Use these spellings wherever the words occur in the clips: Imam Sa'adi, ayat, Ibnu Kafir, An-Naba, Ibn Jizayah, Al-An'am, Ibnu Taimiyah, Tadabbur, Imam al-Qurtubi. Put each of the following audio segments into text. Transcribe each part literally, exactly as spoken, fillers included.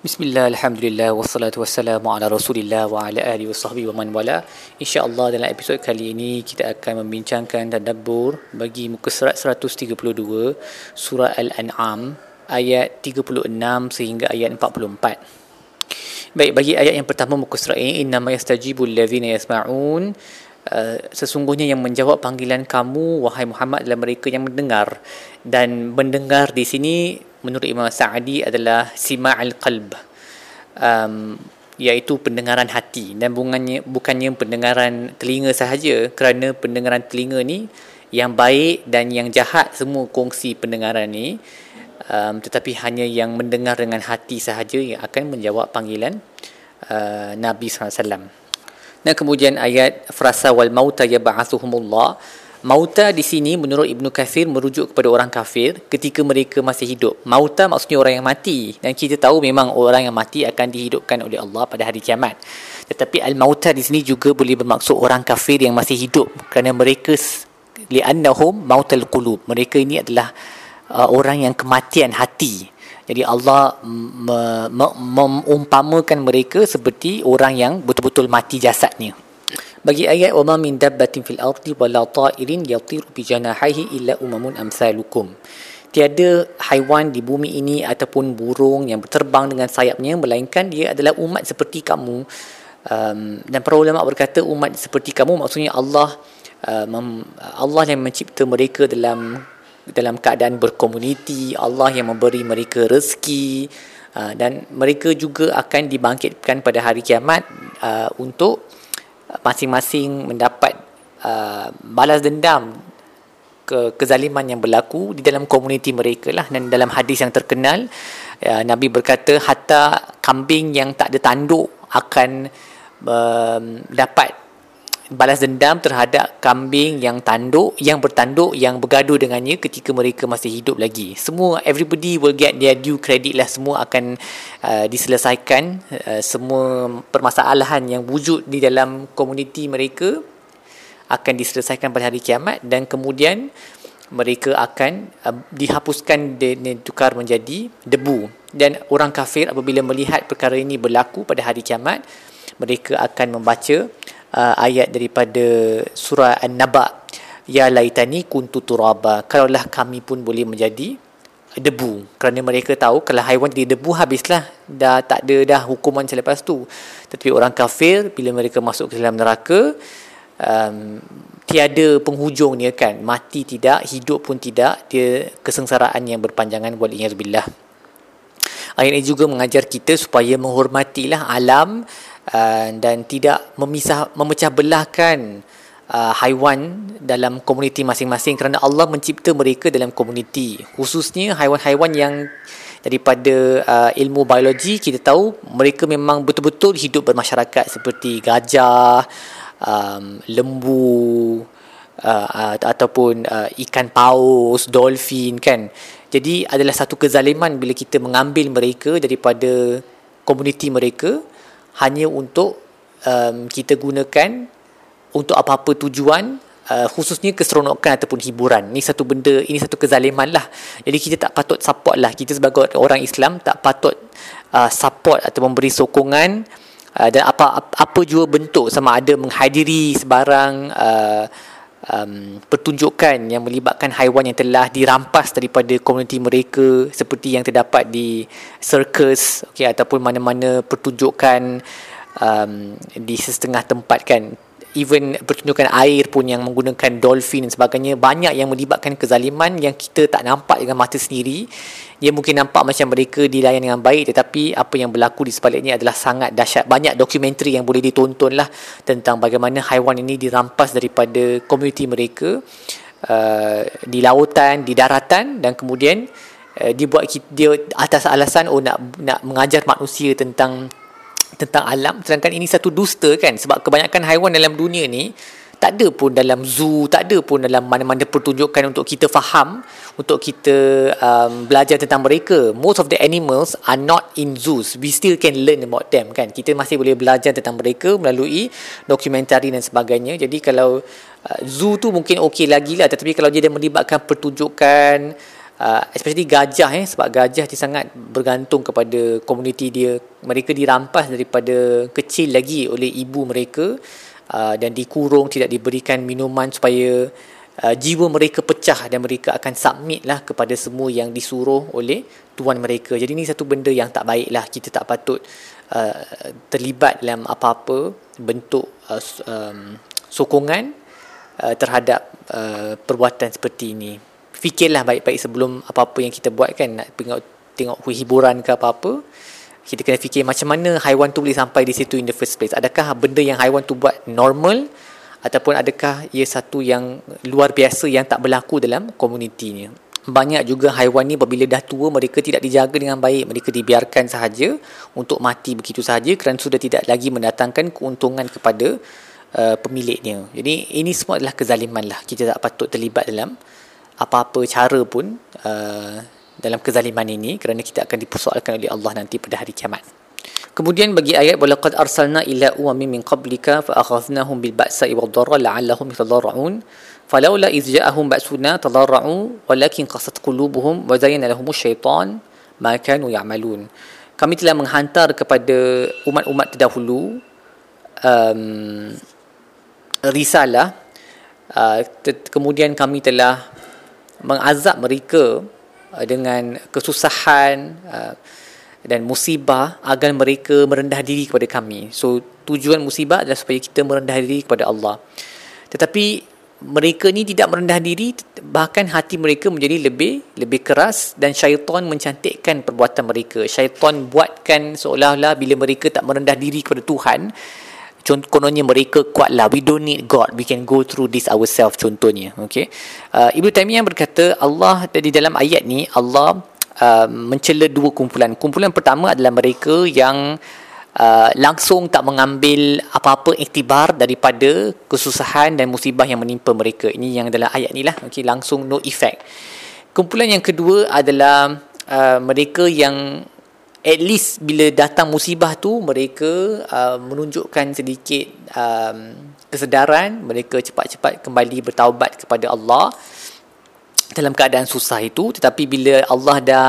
Bismillah, alhamdulillah, wassalatu wassalamu ala rasulillah wa ala ahli wa sahbihi wa man wala. InsyaAllah dalam episod kali ini kita akan membincangkan tadabbur bagi muka surat seratus tiga puluh dua surah Al-An'am ayat tiga puluh enam sehingga ayat empat puluh empat. Baik, bagi ayat yang pertama muka surat ini, innama yastajibul ladzina yasma'un, Uh, sesungguhnya yang menjawab panggilan kamu wahai Muhammad adalah mereka yang mendengar. Dan mendengar di sini menurut Imam Sa'adi adalah sima'al qalb, um, iaitu pendengaran hati, dan bukannya, bukannya pendengaran telinga sahaja, kerana pendengaran telinga ni yang baik dan yang jahat semua kongsi pendengaran ni, um, tetapi hanya yang mendengar dengan hati sahaja yang akan menjawab panggilan uh, Nabi sallallahu alaihi wasallam. Dan kemudian ayat frasa wal mauta yab'athuhumullah. Mauta di sini menurut Ibnu Kafir merujuk kepada orang kafir ketika mereka masih hidup. Mauta maksudnya orang yang mati, dan kita tahu memang orang yang mati akan dihidupkan oleh Allah pada hari kiamat. Tetapi al-mauta di sini juga boleh bermaksud orang kafir yang masih hidup, kerana mereka li'annahum mautal qulub. Mereka ini adalah uh, orang yang kematian hati. Jadi Allah me- me- mengumpamakan mereka seperti orang yang betul-betul mati jasadnya. Bagi ayat wa ma min dabbatin fil ardi wala ta'irin yatiru bi janahihi illa umamun amsalukum. Tiada haiwan di bumi ini ataupun burung yang berterbang dengan sayapnya melainkan dia adalah umat seperti kamu. Um, dan para ulama berkata umat seperti kamu maksudnya Allah uh, mem- Allah yang mencipta mereka dalam dalam keadaan berkomuniti, Allah yang memberi mereka rezeki, dan mereka juga akan dibangkitkan pada hari kiamat untuk masing-masing mendapat balas dendam ke kezaliman yang berlaku di dalam komuniti mereka lah. Dan dalam hadis yang terkenal Nabi berkata hatta kambing yang tak ada tanduk akan dapat balas dendam terhadap kambing yang tanduk, yang bertanduk, yang bergaduh dengannya ketika mereka masih hidup lagi. Semua, everybody will get their due credit lah. Semua akan uh, diselesaikan, uh, semua permasalahan yang wujud di dalam komuniti mereka akan diselesaikan pada hari kiamat, dan kemudian mereka akan uh, dihapuskan dan tukar menjadi debu. Dan orang kafir apabila melihat perkara ini berlaku pada hari kiamat, mereka akan membaca Uh, ayat daripada surah An-Naba, ya laitani kuntu turaba, kalaulah kami pun boleh menjadi debu. Kerana mereka tahu kalau haiwan jadi debu habislah, dah tak ada dah hukuman selepas tu. Tetapi orang kafir bila mereka masuk ke dalam neraka, um, tiada penghujungnya kan, mati tidak, hidup pun tidak, dia kesengsaraan yang berpanjangan waliyazbillah. Ayat ini juga mengajar kita supaya menghormatilah alam uh, dan tidak memisah, memecah belahkan uh, haiwan dalam komuniti masing-masing, kerana Allah mencipta mereka dalam komuniti. Khususnya haiwan-haiwan yang daripada uh, ilmu biologi kita tahu mereka memang betul-betul hidup bermasyarakat, seperti gajah, um, lembu, uh, uh, ataupun uh, ikan paus, dolphin kan. Jadi adalah satu kezaliman bila kita mengambil mereka daripada komuniti mereka hanya untuk um, kita gunakan untuk apa-apa tujuan, uh, khususnya keseronokan ataupun hiburan. Ini satu benda, ini satu kezaliman lah. Jadi kita tak patut support lah. Kita sebagai orang Islam tak patut uh, support atau memberi sokongan uh, dan apa apa jua bentuk, sama ada menghadiri sebarang uh, Um, pertunjukan yang melibatkan haiwan yang telah dirampas daripada komuniti mereka, seperti yang terdapat di circus, okay, ataupun mana-mana pertunjukan um, di setengah tempat kan. Even pertunjukan air pun yang menggunakan dolphin dan sebagainya, banyak yang melibatkan kezaliman yang kita tak nampak dengan mata sendiri. Dia mungkin nampak macam mereka dilayan dengan baik, tetapi apa yang berlaku di sebaliknya adalah sangat dahsyat. Banyak dokumentari yang boleh ditonton lah tentang bagaimana haiwan ini dirampas daripada komuniti mereka uh, di lautan, di daratan, dan kemudian uh, dibuat dia atas alasan oh nak nak mengajar manusia tentang tentang alam, sedangkan ini satu dusta kan. Sebab kebanyakan haiwan dalam dunia ni tak ada pun dalam zoo, tak ada pun dalam mana-mana pertunjukan untuk kita faham, untuk kita um, belajar tentang mereka. Most of the animals are not in zoos. We still can learn about them kan. Kita masih boleh belajar tentang mereka melalui dokumentari dan sebagainya. Jadi kalau uh, zoo tu mungkin okey lagi lah, tetapi kalau dia melibatkan pertunjukan uh, especially gajah eh, sebab gajah dia sangat bergantung kepada komuniti dia. Mereka dirampas daripada kecil lagi oleh ibu mereka uh, dan dikurung, tidak diberikan minuman supaya uh, jiwa mereka pecah dan mereka akan submit lah kepada semua yang disuruh oleh tuan mereka. Jadi ni satu benda yang tak baik lah, kita tak patut uh, terlibat dalam apa-apa bentuk uh, um, sokongan uh, terhadap uh, perbuatan seperti ini. Fikirlah baik-baik sebelum apa-apa yang kita buat kan, nak tengok, tengok hiburan ke apa-apa, kita kena fikir macam mana haiwan tu boleh sampai di situ in the first place. Adakah benda yang haiwan tu buat normal ataupun adakah ia satu yang luar biasa yang tak berlaku dalam komunitinya. Banyak juga haiwan ni apabila dah tua mereka tidak dijaga dengan baik, mereka dibiarkan sahaja untuk mati begitu sahaja kerana sudah tidak lagi mendatangkan keuntungan kepada uh, pemiliknya. Jadi ini semua adalah kezaliman lah, kita tak patut terlibat dalam apa-apa cara pun uh, dalam kezaliman ini kerana kita akan dipersoalkan oleh Allah nanti pada hari kiamat. Kemudian bagi ayat walaqad arsalna ila umamin min qablika fa akhadnahum bil ba'sa'i wad dharra la'allahum yatadarra'un falaula iz ja'ahum ba'suna tadarra'u walakin qasat qulubuhum wa zayyana lahumush syaitan ma kanu ya'malun. Kami telah menghantar kepada umat-umat terdahulu um, risalah uh, te- kemudian kami telah mengazab mereka dengan kesusahan dan musibah agar mereka merendah diri kepada kami. So tujuan musibah adalah supaya kita merendah diri kepada Allah. Tetapi mereka ni tidak merendah diri, bahkan hati mereka menjadi lebih lebih keras dan syaitan mencantikkan perbuatan mereka. Syaitan buatkan seolah-olah bila mereka tak merendah diri kepada Tuhan, contoh, kononnya mereka kuatlah, we don't need God, we can go through this ourselves contohnya. Okay, uh, Ibnu Taimiyah berkata Allah di dalam ayat ni Allah uh, mencela dua kumpulan. Kumpulan pertama adalah mereka yang uh, langsung tak mengambil apa-apa iktibar daripada kesusahan dan musibah yang menimpa mereka. Ini yang dalam ayat ni lah, okay, langsung no effect. Kumpulan yang kedua adalah uh, mereka yang at least bila datang musibah tu mereka uh, menunjukkan sedikit um, kesedaran, mereka cepat-cepat kembali bertaubat kepada Allah dalam keadaan susah itu. Tetapi bila Allah dah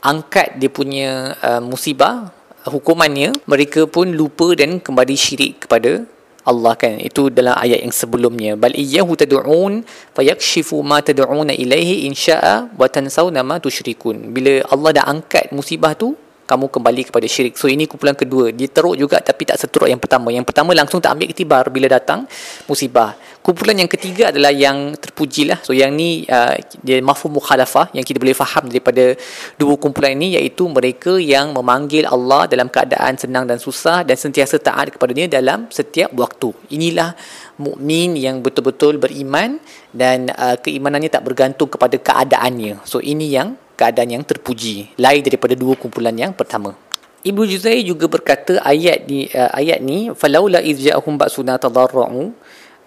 angkat dia punya uh, musibah, hukumannya, mereka pun lupa dan kembali syirik kepada Allah kan. Itu dalam ayat yang sebelumnya, bal iyyahu tad'un fayakshifu ma tad'una ilaihi in syaa wa tansawna ma tusyrikun. Bila Allah dah angkat musibah tu, kamu kembali kepada syirik. So ini kumpulan kedua, dia teruk juga tapi tak seteruk yang pertama. Yang pertama langsung tak ambil iktibar bila datang musibah. Kumpulan yang ketiga adalah yang terpujilah. So yang ni uh, dia mafhum mukhalafah yang kita boleh faham daripada dua kumpulan ini, iaitu mereka yang memanggil Allah dalam keadaan senang dan susah dan sentiasa taat kepadanya dalam setiap waktu. Inilah mukmin yang betul-betul beriman dan uh, keimanannya tak bergantung kepada keadaannya. So ini yang keadaan yang terpuji, lain daripada dua kumpulan yang pertama. Ibn Jizayah juga berkata ayat ni uh, ayat ni falaula izja'ahum ba'suna tadarra'u.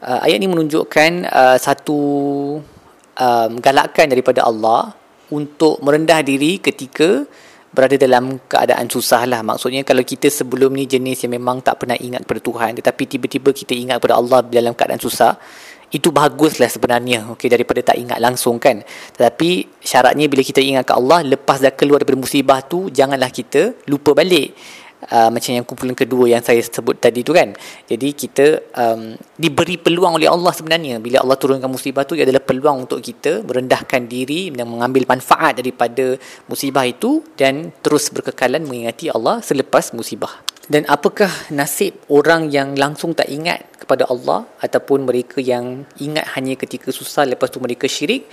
Uh, ayat ni menunjukkan uh, satu um, galakan daripada Allah untuk merendah diri ketika berada dalam keadaan susah lah. Maksudnya kalau kita sebelum ni jenis yang memang tak pernah ingat kepada Tuhan, tetapi tiba-tiba kita ingat kepada Allah dalam keadaan susah, itu baguslah sebenarnya, okay, daripada tak ingat langsung kan. Tetapi syaratnya bila kita ingat ke Allah, lepas dah keluar daripada musibah tu, janganlah kita lupa balik. Uh, macam yang kumpulan kedua yang saya sebut tadi tu kan. Jadi kita um, diberi peluang oleh Allah sebenarnya. Bila Allah turunkan musibah tu, ia adalah peluang untuk kita merendahkan diri dan mengambil manfaat daripada musibah itu dan terus berkekalan mengingati Allah selepas musibah. Dan apakah nasib orang yang langsung tak ingat kepada Allah ataupun mereka yang ingat hanya ketika susah lepas tu mereka syirik?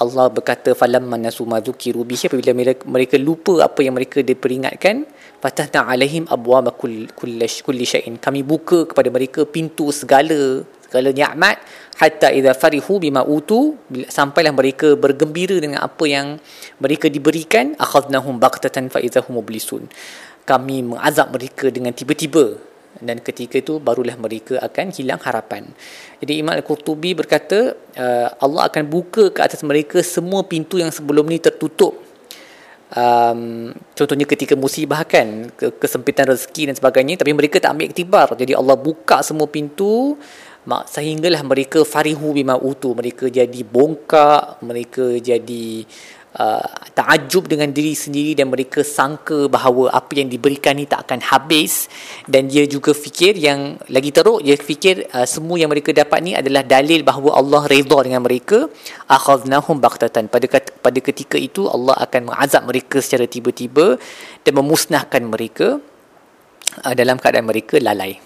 Allah berkata falamma nasu ma dzukiru bihi, apabila mereka lupa apa yang mereka diperingatkan, fatahna alaihim abwaaba kulli syai'in, kami buka kepada mereka pintu segala segala nikmat, hatta idza farihu bima utu, sampailah mereka bergembira dengan apa yang mereka diberikan, akhadnahum baghtatan fa idza hum mublisun, kami mengazab mereka dengan tiba-tiba dan ketika itu barulah mereka akan hilang harapan. Jadi Imam al-Qurtubi berkata uh, Allah akan buka ke atas mereka semua pintu yang sebelum ni tertutup. Um, contohnya ketika musibah kan, kesempitan rezeki dan sebagainya, tapi mereka tak ambil iktibar. Jadi Allah buka semua pintu sehinggalah mereka farihu bima utu, mereka jadi bongkak, mereka jadi uh, ta'ajub dengan diri sendiri dan mereka sangka bahawa apa yang diberikan ni tak akan habis, dan dia juga fikir yang lagi teruk, dia fikir uh, semua yang mereka dapat ni adalah dalil bahawa Allah redha dengan mereka. Akhadnahum baghtatan, pada pada ketika itu Allah akan mengazab mereka secara tiba-tiba dan memusnahkan mereka uh, dalam keadaan mereka lalai.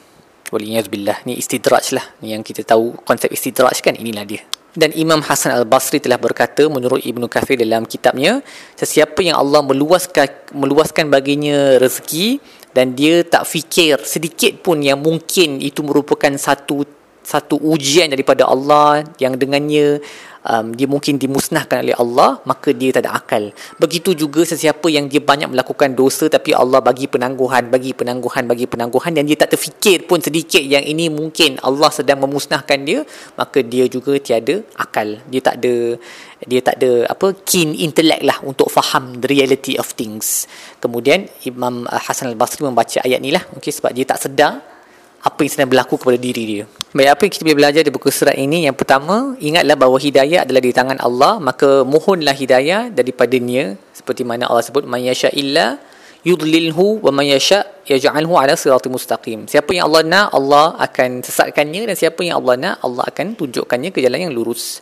Waliyazbillah, ni istidraj lah, ni yang kita tahu konsep istidraj kan, inilah dia. Dan Imam Hasan Al-Basri telah berkata menurut Ibnu Kafir dalam kitabnya, sesiapa yang Allah meluaskan, meluaskan baginya rezeki dan dia tak fikir sedikit pun yang mungkin itu merupakan satu satu ujian daripada Allah yang dengannya um, dia mungkin dimusnahkan oleh Allah, maka dia tak ada akal. Begitu juga sesiapa yang dia banyak melakukan dosa tapi Allah bagi penangguhan, bagi penangguhan, bagi penangguhan, dan dia tak terfikir pun sedikit yang ini mungkin Allah sedang memusnahkan dia, maka dia juga tiada akal. Dia tak ada dia tak ada apa keen intellect lah untuk faham the reality of things. Kemudian Imam Hasan Al-Basri membaca ayat ni lah, okay, sebab dia tak sedar apa yang sedang berlaku kepada diri dia. Baik, apa yang kita boleh belajar dari buku surat ini? Yang pertama, ingatlah bahawa hidayah adalah di tangan Allah, maka mohonlah hidayah daripadanya, seperti mana Allah sebut, man yasha'illah yudlilhu wa man yasha' yaj'alhu ala siratim mustaqim. Siapa yang Allah nak, Allah akan sesatkannya, dan siapa yang Allah nak, Allah akan tunjukkannya ke jalan yang lurus.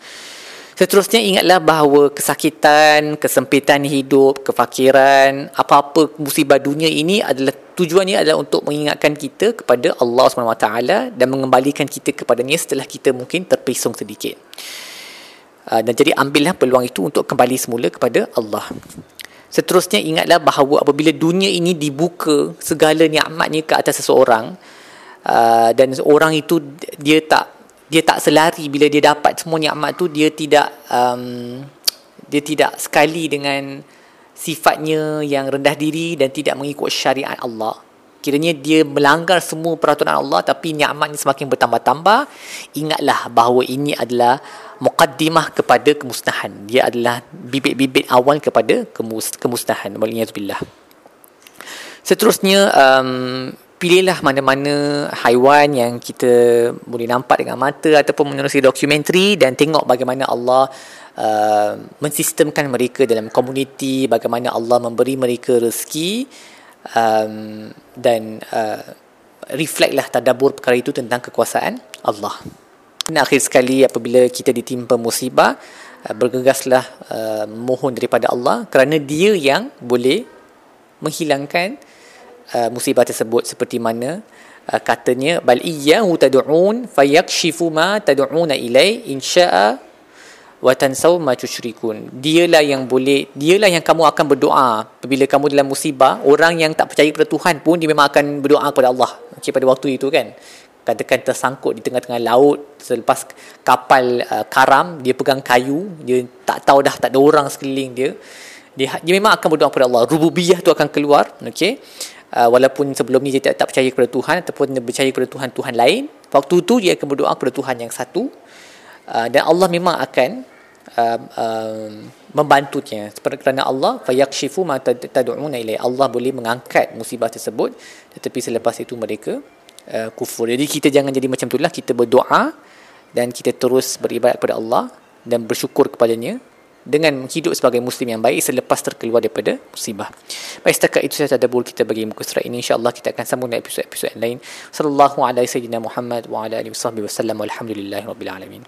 Seterusnya, ingatlah bahawa kesakitan, kesempitan hidup, kefakiran, apa-apa musibah dunia ini adalah, tujuannya adalah untuk mengingatkan kita kepada Allah subhanahu wa taala dan mengembalikan kita kepadanya setelah kita mungkin terpisung sedikit. Dan jadi ambillah peluang itu untuk kembali semula kepada Allah. Seterusnya, ingatlah bahawa apabila dunia ini dibuka segala nikmatnya ke atas seseorang, dan orang itu dia tak dia tak selari bila dia dapat semua nikmat tu, dia tidak um, dia tidak sekali dengan sifatnya yang rendah diri dan tidak mengikut syariat Allah. Kiranya dia melanggar semua peraturan Allah, tapi nikmatnya semakin bertambah-tambah. Ingatlah bahawa ini adalah muqaddimah kepada kemusnahan. Dia adalah bibit-bibit awal kepada kemus- kemusnahan. Waliyazbillah. Seterusnya, um, pilihlah mana-mana haiwan yang kita boleh nampak dengan mata ataupun menerusi dokumentari, dan tengok bagaimana Allah uh, mensistemkan mereka dalam komuniti, bagaimana Allah memberi mereka rezeki, um, dan uh, reflectlah tadabbur perkara itu tentang kekuasaan Allah. Dan akhir sekali, apabila kita ditimpa musibah, uh, bergegaslah uh, mohon daripada Allah, kerana dia yang boleh menghilangkan Uh, musibah tersebut, seperti mana uh, katanya, bal iyyahu tad'un fayakshifu ma tad'una ilai insya'a wa tansaw ma tushrikun. Dialah yang boleh, dialah yang kamu akan berdoa apabila kamu dalam musibah. Orang yang tak percaya kepada Tuhan pun dia memang akan berdoa kepada Allah, okay, pada waktu itu kan, katakan tersangkut di tengah-tengah laut selepas kapal uh, karam, dia pegang kayu, dia tak tahu dah tak ada orang sekeliling dia, dia, dia memang akan berdoa kepada Allah. Rububiyah tu akan keluar, okay. Uh, walaupun sebelum ni dia tak, tak percaya kepada Tuhan ataupun dia percaya kepada Tuhan-Tuhan lain, waktu tu dia akan berdoa kepada Tuhan yang satu, uh, dan Allah memang akan uh, uh, membantunya, kerana Allah fayakshifu ma tad'una ilai, Allah boleh mengangkat musibah tersebut, tetapi selepas itu mereka uh, kufur. Jadi kita jangan jadi macam itulah, kita berdoa dan kita terus beribadat kepada Allah dan bersyukur kepadanya dengan hidup sebagai Muslim yang baik selepas terkeluar daripada musibah. Baik, setakat itu saya tadabbur kita bagi muka surat ini. InsyaAllah kita akan sambung dengan episod-episod lain. Sallallahu alaihi wa sallam Muhammad wa ala alihi wa sahbihi wa sallam. Walhamdulillahi rabbil alamin.